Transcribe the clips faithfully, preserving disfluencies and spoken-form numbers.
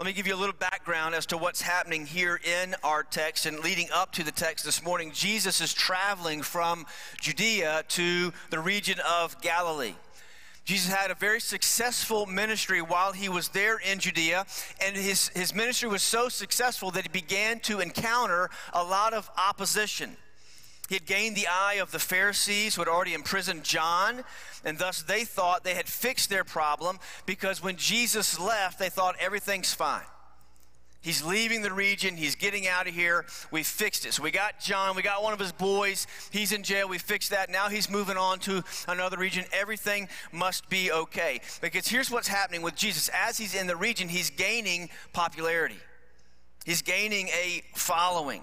Let me give you a little background as to what's happening here in our text and leading up to the text this morning. Jesus is traveling from Judea to the region of Galilee. Jesus had a very successful ministry while he was there in Judea, and his, his ministry was so successful that he began to encounter a lot of opposition. He had gained the eye of the Pharisees, who had already imprisoned John, and thus they thought they had fixed their problem, because when Jesus left, they thought everything's fine. He's leaving the region. He's getting out of here. We fixed it. So we got John. We got one of his boys. He's in jail. We fixed that. Now he's moving on to another region. Everything must be okay. Because here's what's happening with Jesus. As he's in the region, he's gaining popularity. He's gaining a following.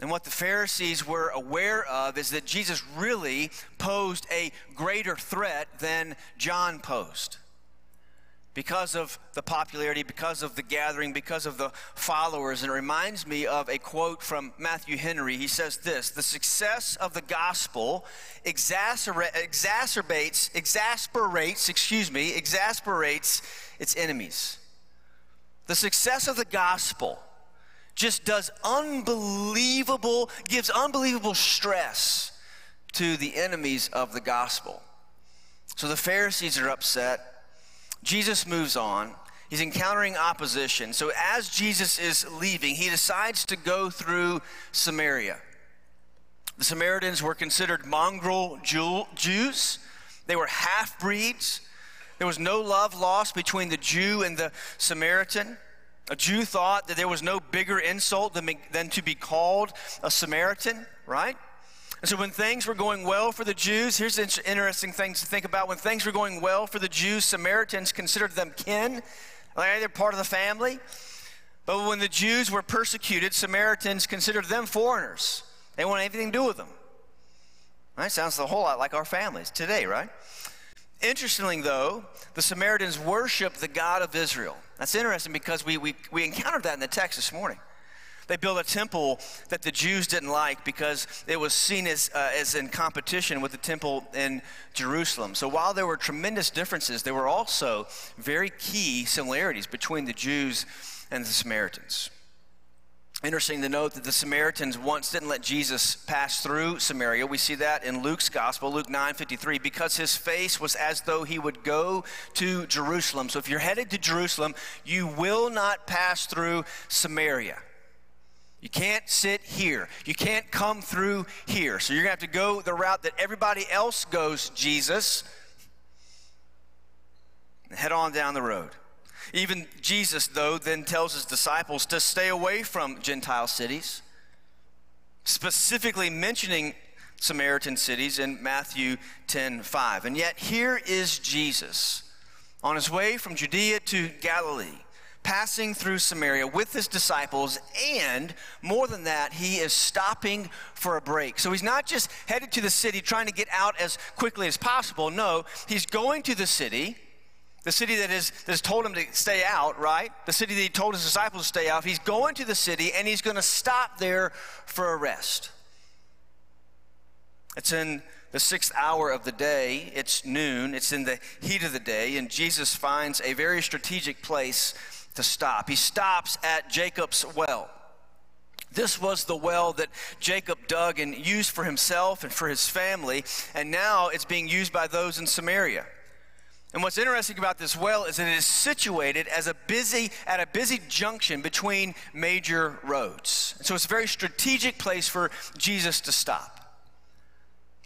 And what the Pharisees were aware of is that Jesus really posed a greater threat than John posed. Because of the popularity, because of the gathering, because of the followers. And it reminds me of a quote from Matthew Henry. He says this: the success of the gospel exacerbates, exasperates, excuse me, exasperates its enemies. The success of the gospel just does unbelievable, gives unbelievable stress to the enemies of the gospel. So the Pharisees are upset. Jesus moves on. He's encountering opposition. So as Jesus is leaving, he decides to go through Samaria. The Samaritans were considered mongrel Jews. They were half-breeds. There was no love lost between the Jew and the Samaritan. A Jew thought that there was no bigger insult than, than to be called a Samaritan, right? And so when things were going well for the Jews, here's an interesting thing to think about. When things were going well for the Jews, Samaritans considered them kin. Like they're part of the family. But when the Jews were persecuted, Samaritans considered them foreigners. They wanted anything to do with them. Right? Sounds a whole lot like our families today, right? Interestingly, though, the Samaritans worship the God of Israel. That's interesting because we, we, we encountered that in the text this morning. They built a temple that the Jews didn't like because it was seen as, uh, as in competition with the temple in Jerusalem. So while there were tremendous differences, there were also very key similarities between the Jews and the Samaritans. Interesting to note that the Samaritans once didn't let Jesus pass through Samaria. We see that in Luke's gospel, Luke nine fifty-three, because his face was as though he would go to Jerusalem. So if you're headed to Jerusalem, you will not pass through Samaria. You can't sit here. You can't come through here. So you're going to have to go the route that everybody else goes, Jesus. And head on down the road. Even Jesus, though, then tells his disciples to stay away from Gentile cities, specifically mentioning Samaritan cities in Matthew ten five. And yet here is Jesus on his way from Judea to Galilee, passing through Samaria with his disciples, and more than that, he is stopping for a break. So he's not just headed to the city trying to get out as quickly as possible. No, he's going to the city, the city that has, that has told him to stay out, right? The city that he told his disciples to stay out. He's going to the city, and he's going to stop there for a rest. It's in the sixth hour of the day, it's noon, it's in the heat of the day, and Jesus finds a very strategic place to stop. He stops at Jacob's well. This was the well that Jacob dug and used for himself and for his family, and now it's being used by those in Samaria. And what's interesting about this well is that it is situated as a busy, at a busy junction between major roads. So it's a very strategic place for Jesus to stop.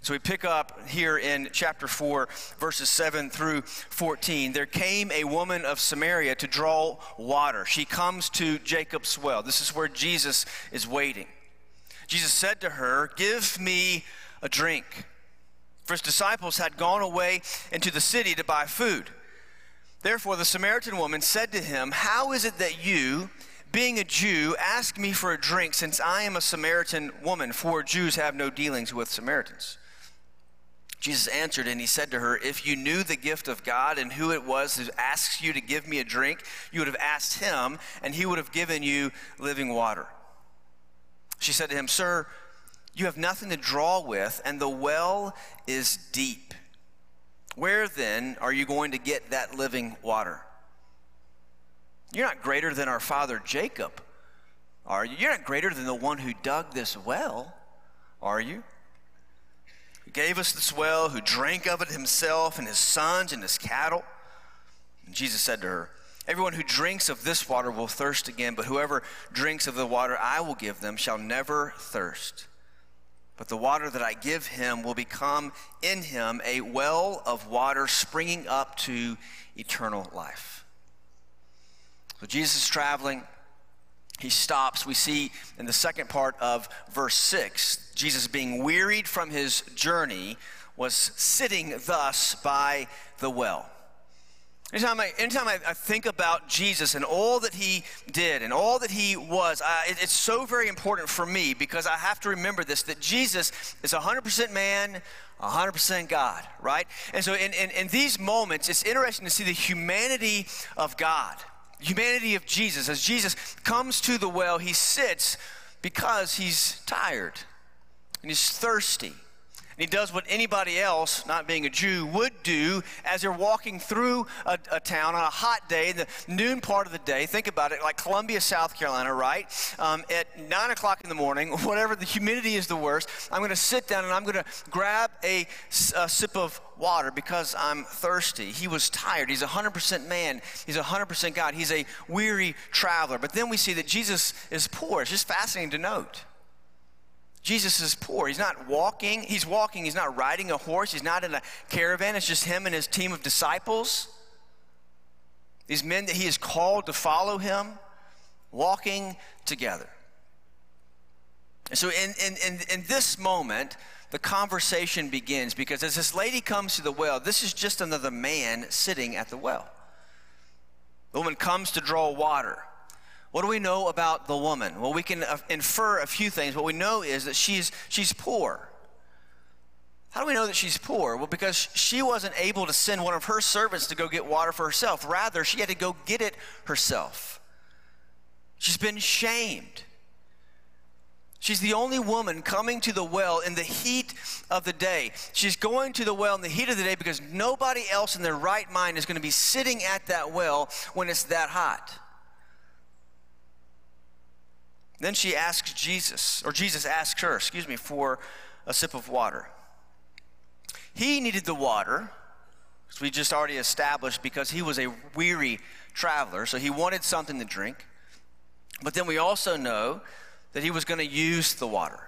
So we pick up here in chapter four, verses seven through fourteen. There came a woman of Samaria to draw water. She comes to Jacob's well. This is where Jesus is waiting. Jesus said to her, "Give me a drink." For his disciples had gone away into the city to buy food. Therefore the Samaritan woman said to him, "How is it that you, being a Jew, ask me for a drink, since I am a Samaritan woman? For Jews have no dealings with Samaritans." Jesus answered and he said to her, "If you knew the gift of God and who it was who asks you to give me a drink, you would have asked him and he would have given you living water." She said to him, "Sir, you have nothing to draw with and the well is deep. Where then are you going to get that living water?" You're not greater than our father Jacob, are you? You're not greater than the one who dug this well, are you? Who gave us this well, who drank of it himself and his sons and his cattle. And Jesus said to her, everyone who drinks of this water will thirst again, but whoever drinks of the water I will give them shall never thirst. But the water that I give him will become in him a well of water springing up to eternal life. So Jesus is traveling. He stops. We see in the second part of verse six, Jesus, being wearied from his journey, was sitting thus by the well. Anytime I, anytime I, I think about Jesus and all that he did and all that he was, I, it, it's so very important for me, because I have to remember this, that Jesus is one hundred percent man, one hundred percent God, right? And so in, in, in these moments, it's interesting to see the humanity of God, humanity of Jesus. As Jesus comes to the well, he sits because he's tired and he's thirsty. And he does what anybody else, not being a Jew, would do as they're walking through a, a town on a hot day, the noon part of the day. Think about it, like Columbia, South Carolina, right? Um, at nine o'clock in the morning, whatever, the humidity is the worst. I'm going to sit down and I'm going to grab a, a sip of water because I'm thirsty. He was tired. He's one hundred percent man. He's one hundred percent God. He's a weary traveler. But then we see that Jesus is poor. It's just fascinating to note. Jesus is poor. He's not walking. He's walking. He's not riding a horse. He's not in a caravan. It's just him and his team of disciples. These men that he is called to follow him, walking together. And so in, in, in, in this moment, the conversation begins, because as this lady comes to the well, this is just another man sitting at the well. The woman comes to draw water. What do we know about the woman? Well, we can infer a few things. What we know is that she's she's poor. How do we know that she's poor? Well, because she wasn't able to send one of her servants to go get water for herself. Rather, she had to go get it herself. She's been shamed. She's the only woman coming to the well in the heat of the day. She's going to the well in the heat of the day because nobody else in their right mind is going to be sitting at that well when it's that hot. Then she asks Jesus, or Jesus asks her, excuse me, for a sip of water. He needed the water, as we just already established, because he was a weary traveler, so he wanted something to drink. But then we also know that he was going to use the water.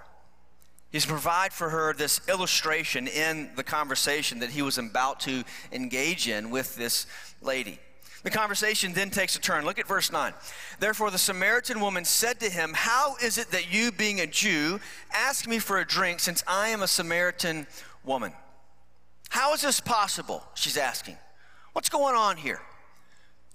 He's provide for her this illustration in the conversation that he was about to engage in with this lady. The conversation then takes a turn. Look at verse nine. Therefore the Samaritan woman said to him, how is it that you, being a Jew, ask me for a drink, since I am a Samaritan woman? How is this possible? She's asking. What's going on here?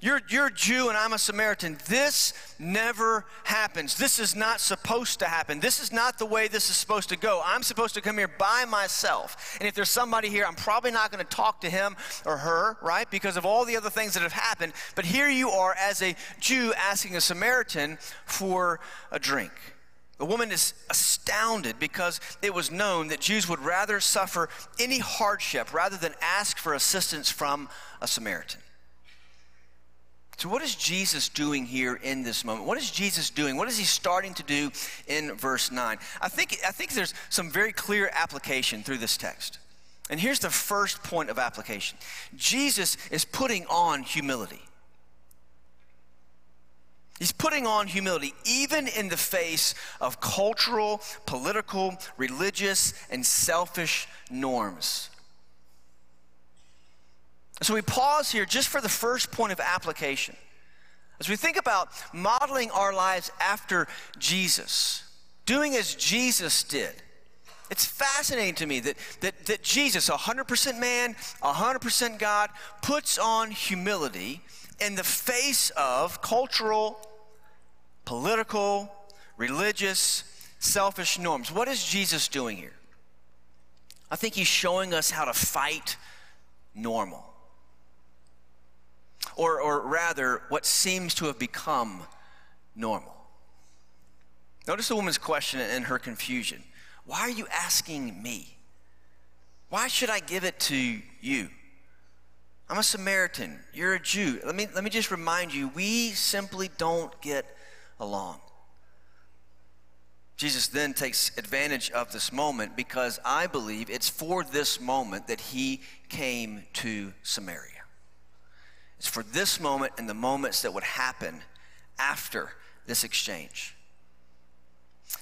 You're, you're a Jew and I'm a Samaritan. This never happens. This is not supposed to happen. This is not the way this is supposed to go. I'm supposed to come here by myself. And if there's somebody here, I'm probably not going to talk to him or her, right? Because of all the other things that have happened. But here you are as a Jew asking a Samaritan for a drink. The woman is astounded because it was known that Jews would rather suffer any hardship rather than ask for assistance from a Samaritan. So what is Jesus doing here in this moment? What is Jesus doing? What is he starting to do in verse nine? I think, I think there's some very clear application through this text. And here's the first point of application. Jesus is putting on humility. He's putting on humility even in the face of cultural, political, religious, and selfish norms. So we pause here just for the first point of application. As we think about modeling our lives after Jesus, doing as Jesus did, it's fascinating to me that, that, that Jesus, one hundred percent man, one hundred percent God, puts on humility in the face of cultural, political, religious, selfish norms. What is Jesus doing here? I think he's showing us how to fight normal. Or, or rather, what seems to have become normal. Notice the woman's question and her confusion. Why are you asking me? Why should I give it to you? I'm a Samaritan. You're a Jew. Let me, let me just remind you, we simply don't get along. Jesus then takes advantage of this moment because I believe it's for this moment that he came to Samaria. It's for this moment and the moments that would happen after this exchange.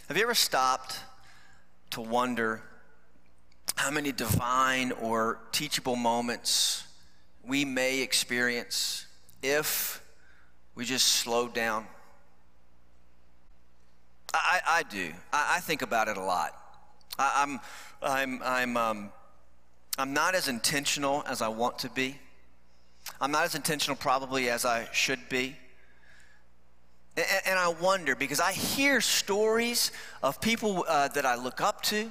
Have you ever stopped to wonder how many divine or teachable moments we may experience if we just slow down? I, I do. I, I think about it a lot. I, I'm, I'm, I'm, um, I'm not as intentional as I want to be. I'm not as intentional probably as I should be. And, and I wonder, because I hear stories of people uh, that I look up to,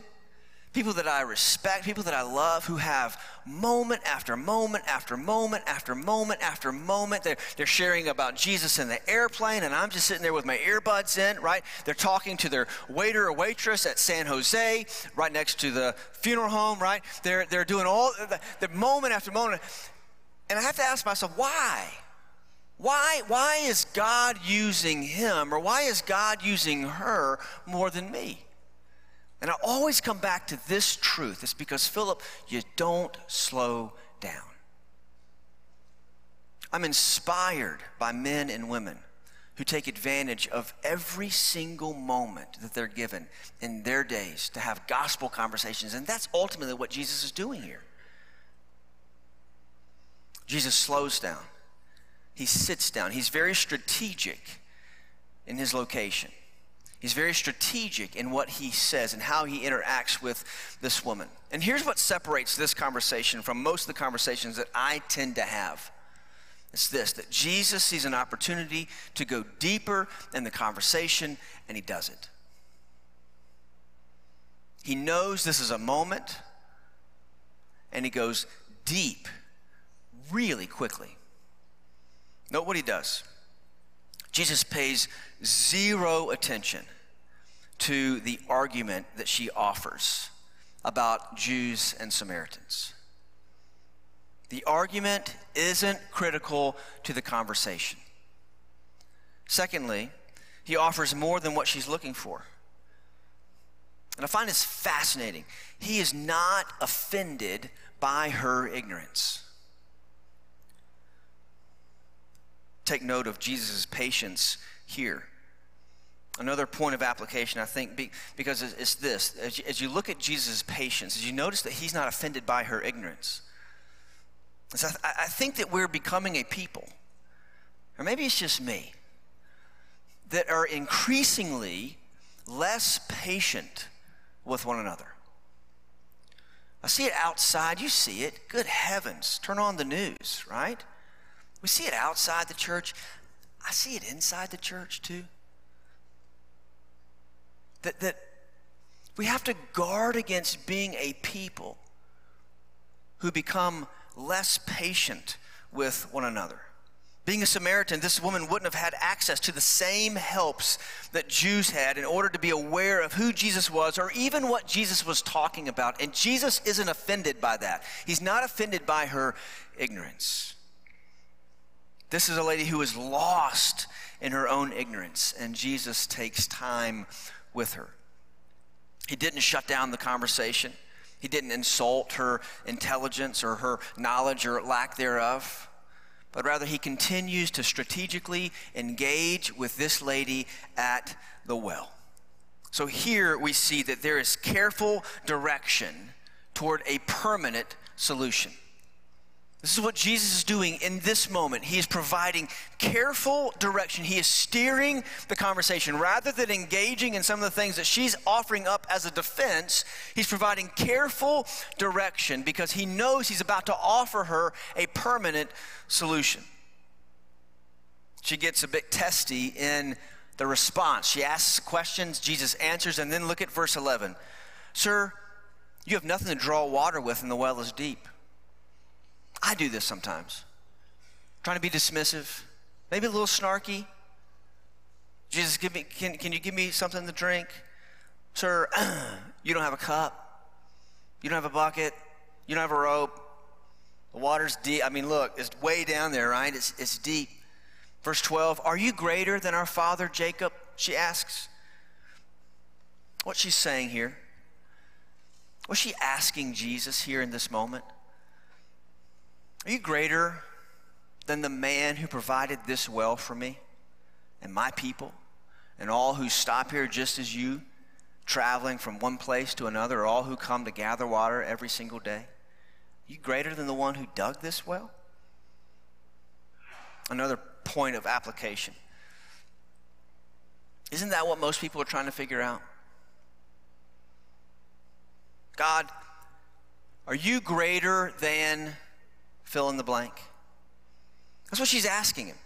people that I respect, people that I love, who have moment after moment after moment after moment after moment. They're, they're sharing about Jesus in the airplane, and I'm just sitting there with my earbuds in, right? They're talking to their waiter or waitress at San Jose, right next to the funeral home, right? They're, they're doing all the, the moment after moment. And I have to ask myself, why? Why, why is God using him, or why is God using her more than me? And I always come back to this truth. It's because, Philip, you don't slow down. I'm inspired by men and women who take advantage of every single moment that they're given in their days to have gospel conversations. And that's ultimately what Jesus is doing here. Jesus slows down. He sits down. He's very strategic in his location. He's very strategic in what he says and how he interacts with this woman. And here's what separates this conversation from most of the conversations that I tend to have. It's this, that Jesus sees an opportunity to go deeper in the conversation, and he does it. He knows this is a moment, and he goes deep really quickly. Note what he does. Jesus pays zero attention to the argument that she offers about Jews and Samaritans. The argument isn't critical to the conversation. Secondly, he offers more than what she's looking for. And I find this fascinating. He is not offended by her ignorance. Take note of Jesus' patience here. Another point of application, I think, be, because it's, it's this. As you, as you look at Jesus' patience, as you notice that he's not offended by her ignorance. So I, I think that we're becoming a people, or maybe it's just me, that are increasingly less patient with one another. I see it outside. You see it. Good heavens. Turn on the news, right? We see it outside the church. I see it inside the church too. That, that we have to guard against being a people who become less patient with one another. Being a Samaritan, this woman wouldn't have had access to the same helps that Jews had in order to be aware of who Jesus was or even what Jesus was talking about. And Jesus isn't offended by that. He's not offended by her ignorance. This is a lady who is lost in her own ignorance, and Jesus takes time with her. He didn't shut down the conversation. He didn't insult her intelligence or her knowledge or lack thereof, but rather he continues to strategically engage with this lady at the well. So here we see that there is careful direction toward a permanent solution. This is what Jesus is doing in this moment. He is providing careful direction. He is steering the conversation. Rather than engaging in some of the things that she's offering up as a defense, he's providing careful direction because he knows he's about to offer her a permanent solution. She gets a bit testy in the response. She asks questions, Jesus answers, and then look at verse eleven. "Sir, you have nothing to draw water with, and the well is deep." I do this sometimes, trying to be dismissive, maybe a little snarky. "Jesus, give me, can, can you give me something to drink?" "Sir, you don't have a cup. You don't have a bucket. You don't have a rope. The water's deep. I mean, look, it's way down there, right? It's, it's deep. Verse twelve, are you greater than our father Jacob? She asks. What she's saying here, what's she asking Jesus here in this moment? Are you greater than the man who provided this well for me and my people and all who stop here just as you, traveling from one place to another, all who come to gather water every single day? Are you greater than the one who dug this well? Another point of application. Isn't that what most people are trying to figure out? God, are you greater than fill in the blank? That's what she's asking him.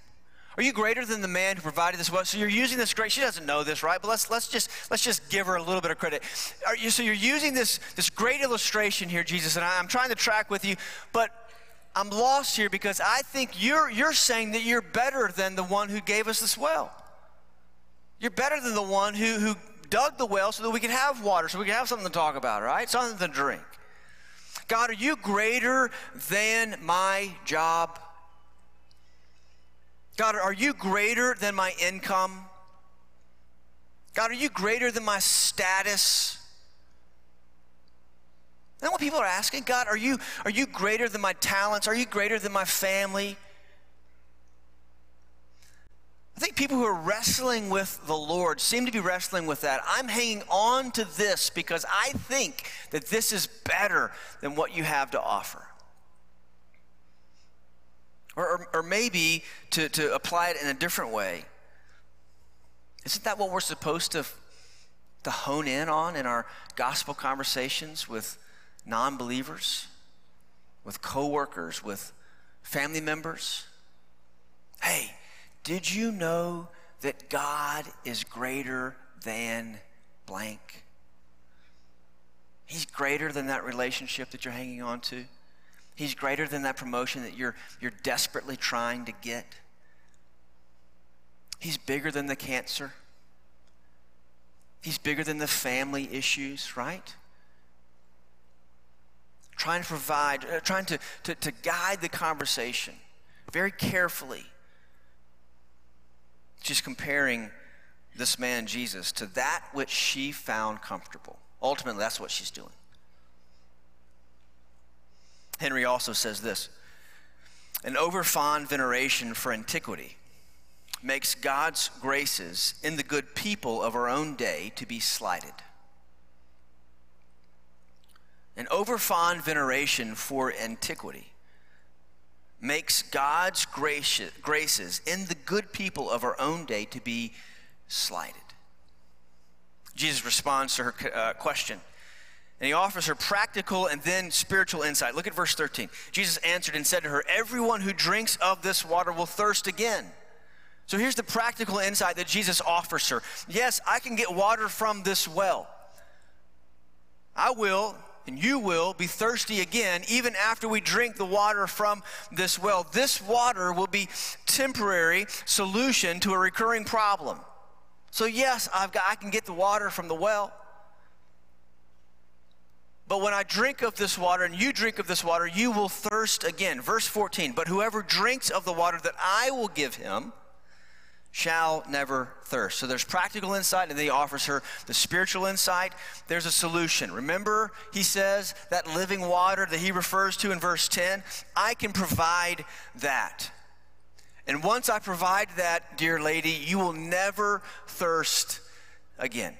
Are you greater than the man who provided this well? So you're using this great, she doesn't know this, right? But let's let's just let's just give her a little bit of credit. Are you, so you're using this, this great illustration here, Jesus, and I, I'm trying to track with you, but I'm lost here because I think you're you're saying that you're better than the one who gave us this well. You're better than the one who who dug the well so that we could have water, so we could have something to talk about, right? Something to drink. God, are you greater than my job? God, are you greater than my income? God, are you greater than my status? Isn't that what people are asking? God, are you, are you greater than my talents? Are you greater than my family? I think people who are wrestling with the Lord seem to be wrestling with that. I'm hanging on to this because I think that this is better than what you have to offer. Or, or, or maybe to, to apply it in a different way. Isn't that what we're supposed to, to hone in on in our gospel conversations with non-believers, with co-workers, with family members? Hey, did you know that God is greater than blank? He's greater than that relationship that you're hanging on to. He's greater than that promotion that you're, you're desperately trying to get. He's bigger than the cancer. He's bigger than the family issues, right? Trying to provide, uh, trying to, to, to guide the conversation very carefully. She's comparing this man, Jesus, to that which she found comfortable. Ultimately, that's what she's doing. Henry also says this: an overfond veneration for antiquity makes God's graces in the good people of our own day to be slighted. An overfond veneration for antiquity makes God's gracious, graces in the good people of our own day to be slighted. Jesus responds to her uh, question, and he offers her practical and then spiritual insight. Look at verse thirteen. Jesus answered and said to her, "Everyone who drinks of this water will thirst again." So here's the practical insight that Jesus offers her. Yes, I can get water from this well. I will, and you will, be thirsty again even after we drink the water from this well. This water will be temporary solution to a recurring problem. So yes, I've got, I can get the water from the well. But when I drink of this water and you drink of this water, you will thirst again. Verse fourteen, but whoever drinks of the water that I will give him shall never thirst. So there's practical insight, and then he offers her the spiritual insight. There's a solution. Remember, he says, that living water that he refers to in verse ten, I can provide that. And once I provide that, dear lady, you will never thirst again.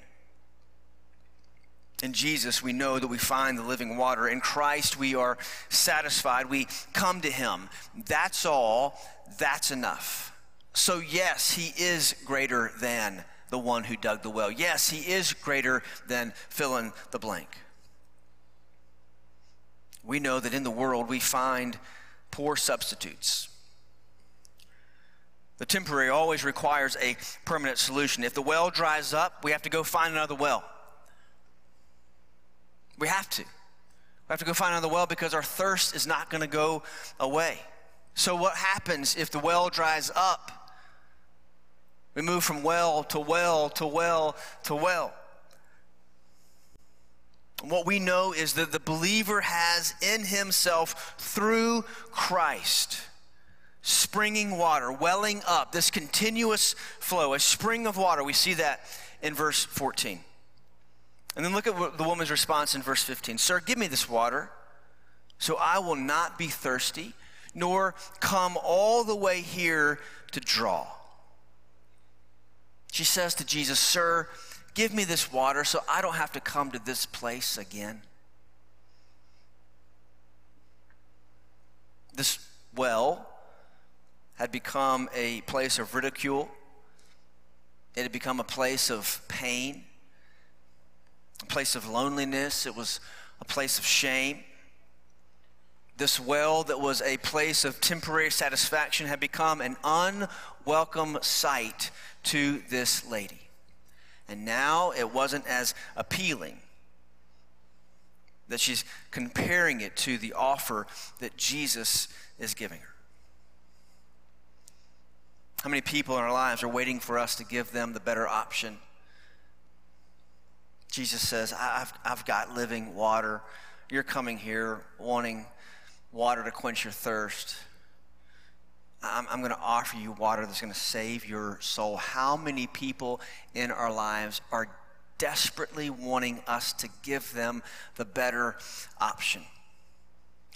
In Jesus, we know that we find the living water. In Christ, we are satisfied. We come to him. That's all. That's enough. So yes, he is greater than the one who dug the well. Yes, he is greater than fill in the blank. We know that in the world we find poor substitutes. The temporary always requires a permanent solution. If the well dries up, we have to go find another well. We have to. We have to go find another well because our thirst is not going to go away. So what happens if the well dries up? We move from well to well to well to well. what we know is that the believer has in himself, through Christ, springing water, welling up, this continuous flow, a spring of water. We see that in verse fourteen. And then look at the woman's response in verse fifteen. Sir, give me this water so I will not be thirsty, nor come all the way here to draw. She says to Jesus, sir, give me this water so I don't have to come to this place again. This well had become a place of ridicule. It had become a place of pain, a place of loneliness. It was a place of shame. This well that was a place of temporary satisfaction had become an unwelcome sight to this lady. And now it wasn't as appealing that she's comparing it to the offer that Jesus is giving her. How many people in our lives are waiting for us to give them the better option? Jesus says, I've, I've got living water. You're coming here wanting water to quench your thirst. I'm, I'm going to offer you water that's going to save your soul. How many people in our lives are desperately wanting us to give them the better option?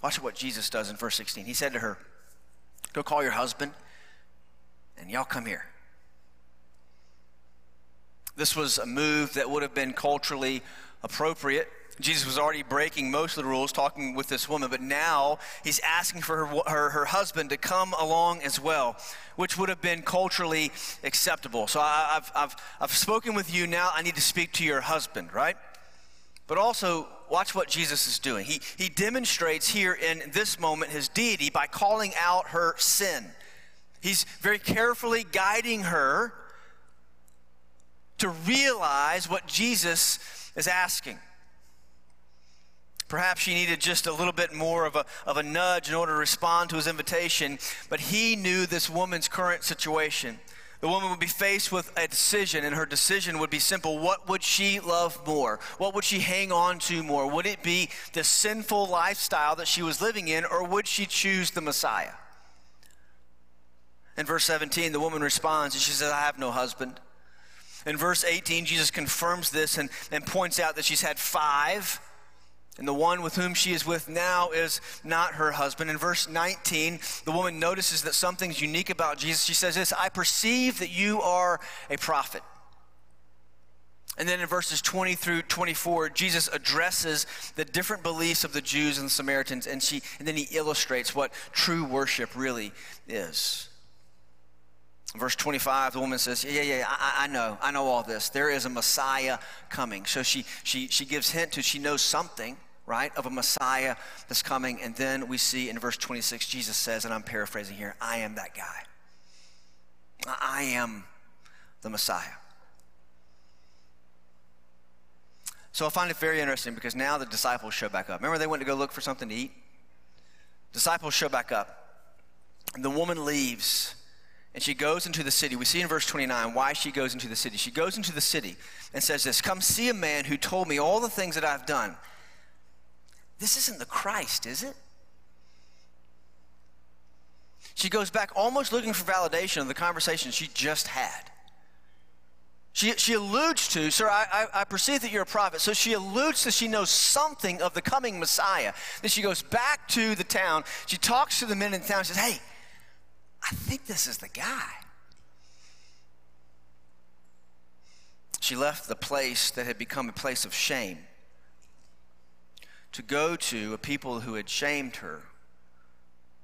Watch what Jesus does in verse sixteen. He said to her, go call your husband and y'all come here. This was a move that would have been culturally appropriate. Jesus was already breaking most of the rules talking with this woman, but now he's asking for her, her, her husband to come along as well, which would have been culturally acceptable. So I, I've, I've, I've spoken with you, now I need to speak to your husband, right? But also, watch what Jesus is doing. He, he demonstrates here in this moment his deity by calling out her sin. He's very carefully guiding her to realize what Jesus is asking. Perhaps she needed just a little bit more of a, of a nudge in order to respond to his invitation, but he knew this woman's current situation. The woman would be faced with a decision, and her decision would be simple. What would she love more? What would she hang on to more? Would it be the sinful lifestyle that she was living in, or would she choose the Messiah? In verse seventeen, the woman responds, and she says, I have no husband. In verse eighteen, Jesus confirms this and, and points out that she's had five, and the one with whom she is with now is not her husband. In verse nineteen, the woman notices that something's unique about Jesus. She says this, I perceive that you are a prophet. And then in verses twenty through twenty-four, Jesus addresses the different beliefs of the Jews and the Samaritans, and, she, and then he illustrates what true worship really is. Verse twenty-five, the woman says, yeah, yeah, yeah, I, I know. I know all this. There is a Messiah coming. So she she she gives hint to, she knows something, right, of a Messiah that's coming. And then we see in verse twenty-six, Jesus says, and I'm paraphrasing here, I am that guy. I am the Messiah. So I find it very interesting because now the disciples show back up. Remember, they went to go look for something to eat? Disciples show back up. And the woman leaves. And she goes into the city. We see in verse twenty-nine why she goes into the city. She goes into the city and says this, come see a man who told me all the things that I've done. This isn't the Christ, is it? She goes back almost looking for validation of the conversation she just had. She, she alludes to, sir, I, I, I perceive that you're a prophet. So she alludes to, she knows something of the coming Messiah. Then she goes back to the town. She talks to the men in the town. She says, hey, I think this is the guy. She left the place that had become a place of shame to go to a people who had shamed her.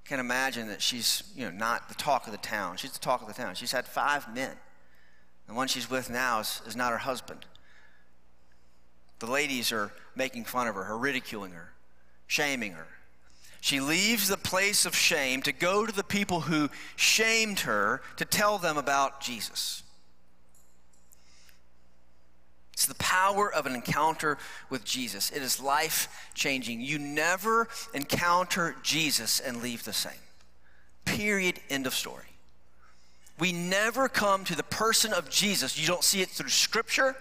You can imagine that she's, you know, not the talk of the town. She's the talk of the town. She's had five men. The one she's with now is, is not her husband. The ladies are making fun of her, her ridiculing her, shaming her. She leaves the place of shame to go to the people who shamed her to tell them about Jesus. It's the power of an encounter with Jesus. It is life-changing. You never encounter Jesus and leave the same. Period. End of story. We never come to the person of Jesus. You don't see it through Scripture.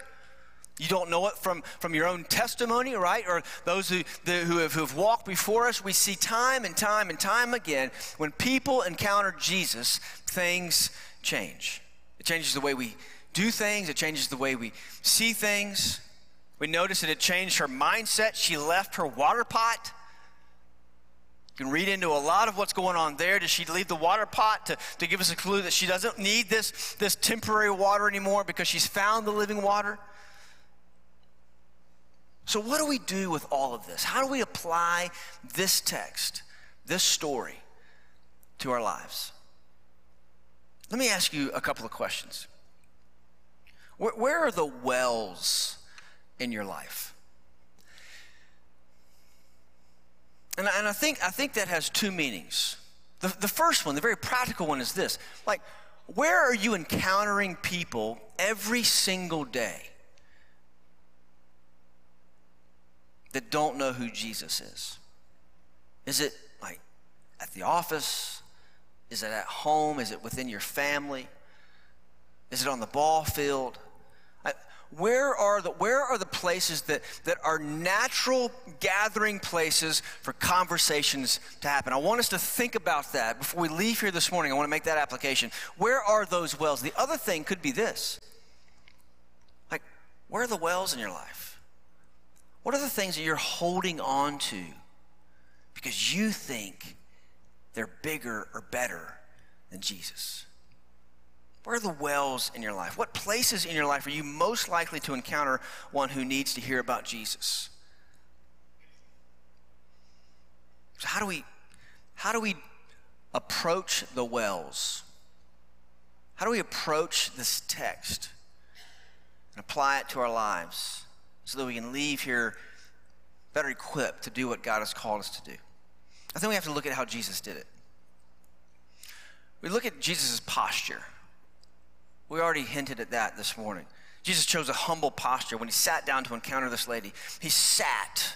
You don't know it from, from your own testimony, right? Or those who the, who, have, who have walked before us. We see time and time and time again, when people encounter Jesus, things change. It changes the way we do things. It changes the way we see things. We notice that it changed her mindset. She left her water pot. You can read into a lot of what's going on there. Does she leave the water pot to, to give us a clue that she doesn't need this, this temporary water anymore because she's found the living water? So what do we do with all of this? How do we apply this text, this story, to our lives? Let me ask you a couple of questions. Where, where are the wells in your life? And, and I think I think that has two meanings. The, the first one, the very practical one, is this. Like, where are you encountering people every single day that don't know who Jesus is? Is it like at the office? Is it at home? Is it within your family? Is it on the ball field? Where are the where are the places that, that are natural gathering places for conversations to happen? I want us to think about that before we leave here this morning. I want to make that application. Where are those wells? The other thing could be this. Like, where are the wells in your life? What are the things that you're holding on to because you think they're bigger or better than Jesus? Where are the wells in your life? What places in your life are you most likely to encounter one who needs to hear about Jesus? So how do we, how do we approach the wells? How do we approach this text and apply it to our lives, so that we can leave here better equipped to do what God has called us to do? I think we have to look at how Jesus did it. We look at Jesus' posture. We already hinted at that this morning. Jesus chose a humble posture when he sat down to encounter this lady. He sat.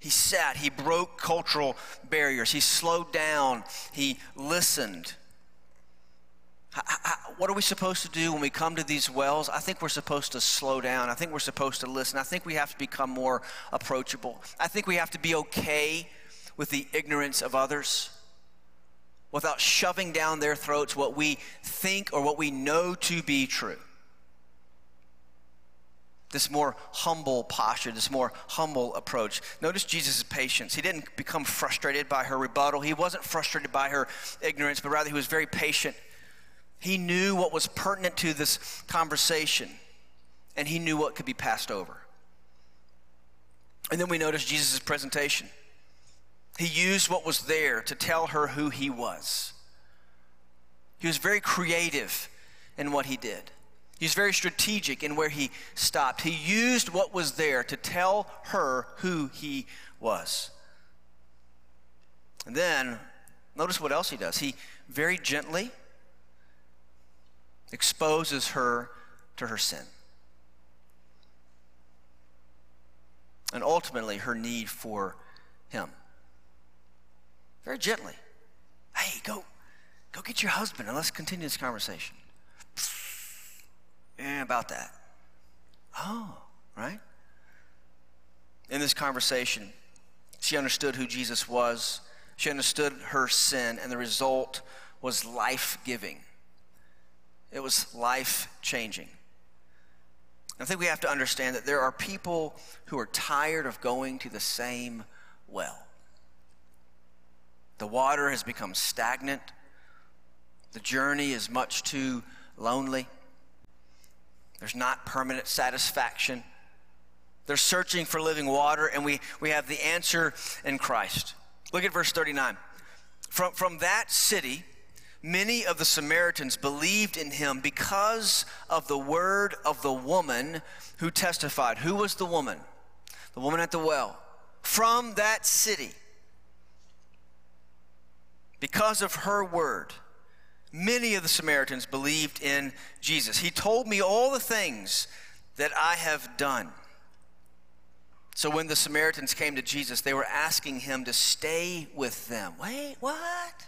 He sat. He broke cultural barriers. He slowed down. He listened. What are we supposed to do when we come to these wells? I think we're supposed to slow down. I think we're supposed to listen. I think we have to become more approachable. I think we have to be okay with the ignorance of others without shoving down their throats what we think or what we know to be true. This more humble posture, this more humble approach. Notice Jesus' patience. He didn't become frustrated by her rebuttal. He wasn't frustrated by her ignorance, but rather he was very patient. He knew what was pertinent to this conversation, and he knew what could be passed over. And then we notice Jesus' presentation. He used what was there to tell her who he was. He was very creative in what he did. He was very strategic in where he stopped. He used what was there to tell her who he was. And then notice what else he does. He very gently exposes her to her sin and ultimately her need for him. Very gently. Hey, go, go get your husband and let's continue this conversation. Eh, about that. Oh, right? In this conversation, she understood who Jesus was. She understood her sin, and the result was life-giving. It was life-changing. I think we have to understand that there are people who are tired of going to the same well. The water has become stagnant. The journey is much too lonely. There's not permanent satisfaction. They're searching for living water, and we, we have the answer in Christ. Look at verse thirty-nine. From, from that city, many of the Samaritans believed in him because of the word of the woman who testified. Who was the woman? The woman at the well. From that city, because of her word, many of the Samaritans believed in Jesus. He told me all the things that I have done. So when the Samaritans came to Jesus, they were asking him to stay with them. Wait, what?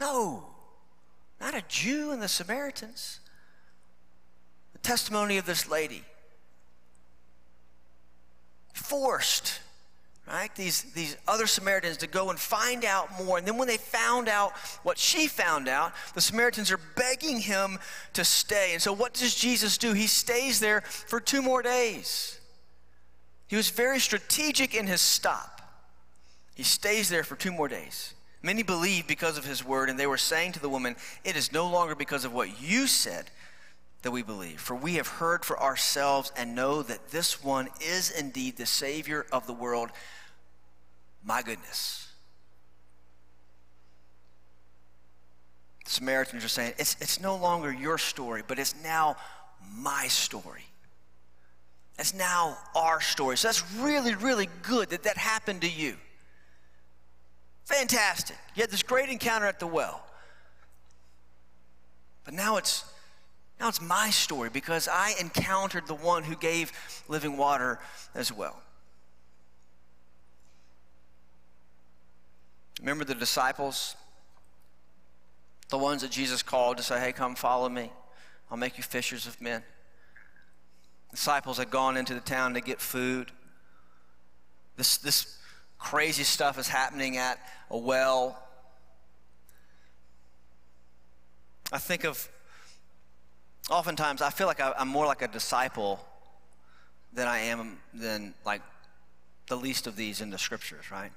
No, not a Jew and the Samaritans. A testimony of this lady. Forced, right, these, these other Samaritans to go and find out more. And then when they found out what she found out, the Samaritans are begging him to stay. And so what does Jesus do? He stays there for two more days. He was very strategic in his stop. He stays there for two more days. Many believed because of his word, and they were saying to the woman, "It is no longer because of what you said that we believe, for we have heard for ourselves and know that this one is indeed the Savior of the world." My goodness. The Samaritans are saying, it's, it's no longer your story, but it's now my story. It's now our story. So that's really, really good that that happened to you. Fantastic. You had this great encounter at the well. But now it's Now it's my story, because I encountered the one who gave living water as well. Remember the disciples? The ones that Jesus called to say, "Hey, come follow me. I'll make you fishers of men." Disciples had gone into the town to get food. This, this crazy stuff is happening at a well. I think of Oftentimes, I feel like I, I'm more like a disciple than I am than like the least of these in the scriptures, right?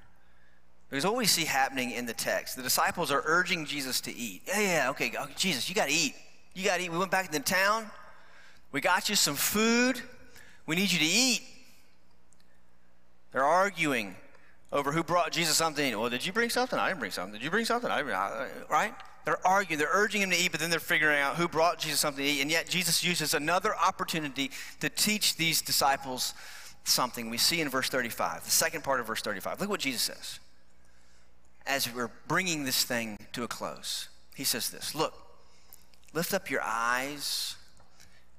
Because what we see happening in the text, the disciples are urging Jesus to eat. Yeah, yeah, okay, Jesus, you got to eat. You got to eat. We went back to the town. We got you some food. We need you to eat. They're arguing over who brought Jesus something. Well, did you bring something? I didn't bring something. Did you bring something? I didn't bring something. Right? They're arguing, they're urging him to eat, but then they're figuring out who brought Jesus something to eat. And yet Jesus uses another opportunity to teach these disciples something. We see in verse thirty-five, the second part of verse thirty-five. Look what Jesus says as we're bringing this thing to a close. He says this, "Look, lift up your eyes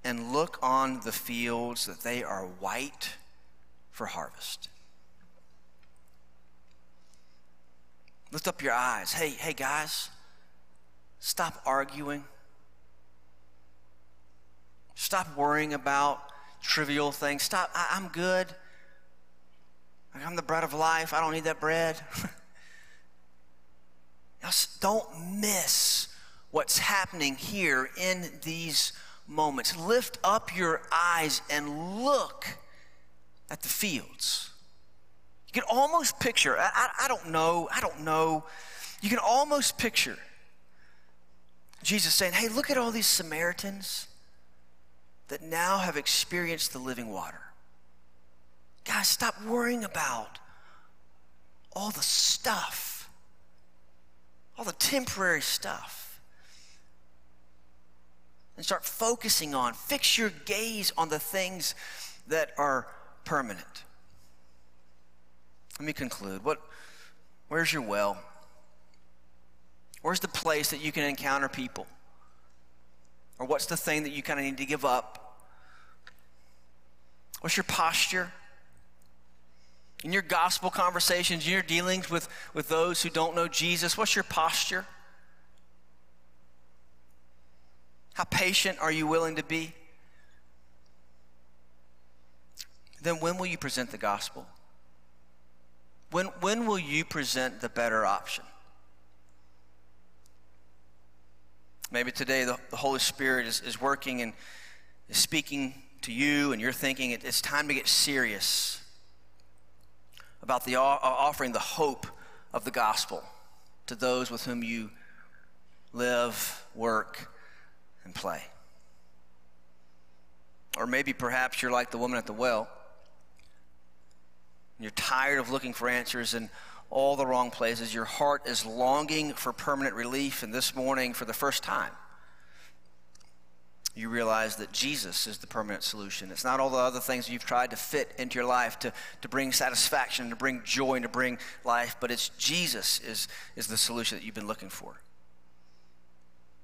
and look on the fields, that they are white for harvest." Lift up your eyes. Hey, hey guys. Stop arguing. Stop worrying about trivial things. Stop, I, I'm good. I'm the bread of life. I don't need that bread. Don't miss what's happening here in these moments. Lift up your eyes and look at the fields. You can almost picture, I, I, I don't know, I don't know. You can almost picture Jesus saying, "Hey, look at all these Samaritans that now have experienced the living water. Guys, stop worrying about all the stuff, all the temporary stuff, and start focusing on, fix your gaze on the things that are permanent." Let me conclude. What, where's your well? Where's the place that you can encounter people? Or what's the thing that you kind of need to give up? What's your posture? In your gospel conversations, in your dealings with, with those who don't know Jesus, what's your posture? How patient are you willing to be? Then when will you present the gospel? When, when will you present the better option? Maybe today the, the Holy Spirit is, is working and is speaking to you, and you're thinking it, it's time to get serious about the, uh, offering the hope of the gospel to those with whom you live, work, and play. Or maybe perhaps you're like the woman at the well. You're tired of looking for answers and all the wrong places. Your heart is longing for permanent relief, and this morning, for the first time, you realize that Jesus is the permanent solution. It's not all the other things you've tried to fit into your life to, to bring satisfaction, to bring joy, and to bring life, but it's Jesus is, is the solution that you've been looking for.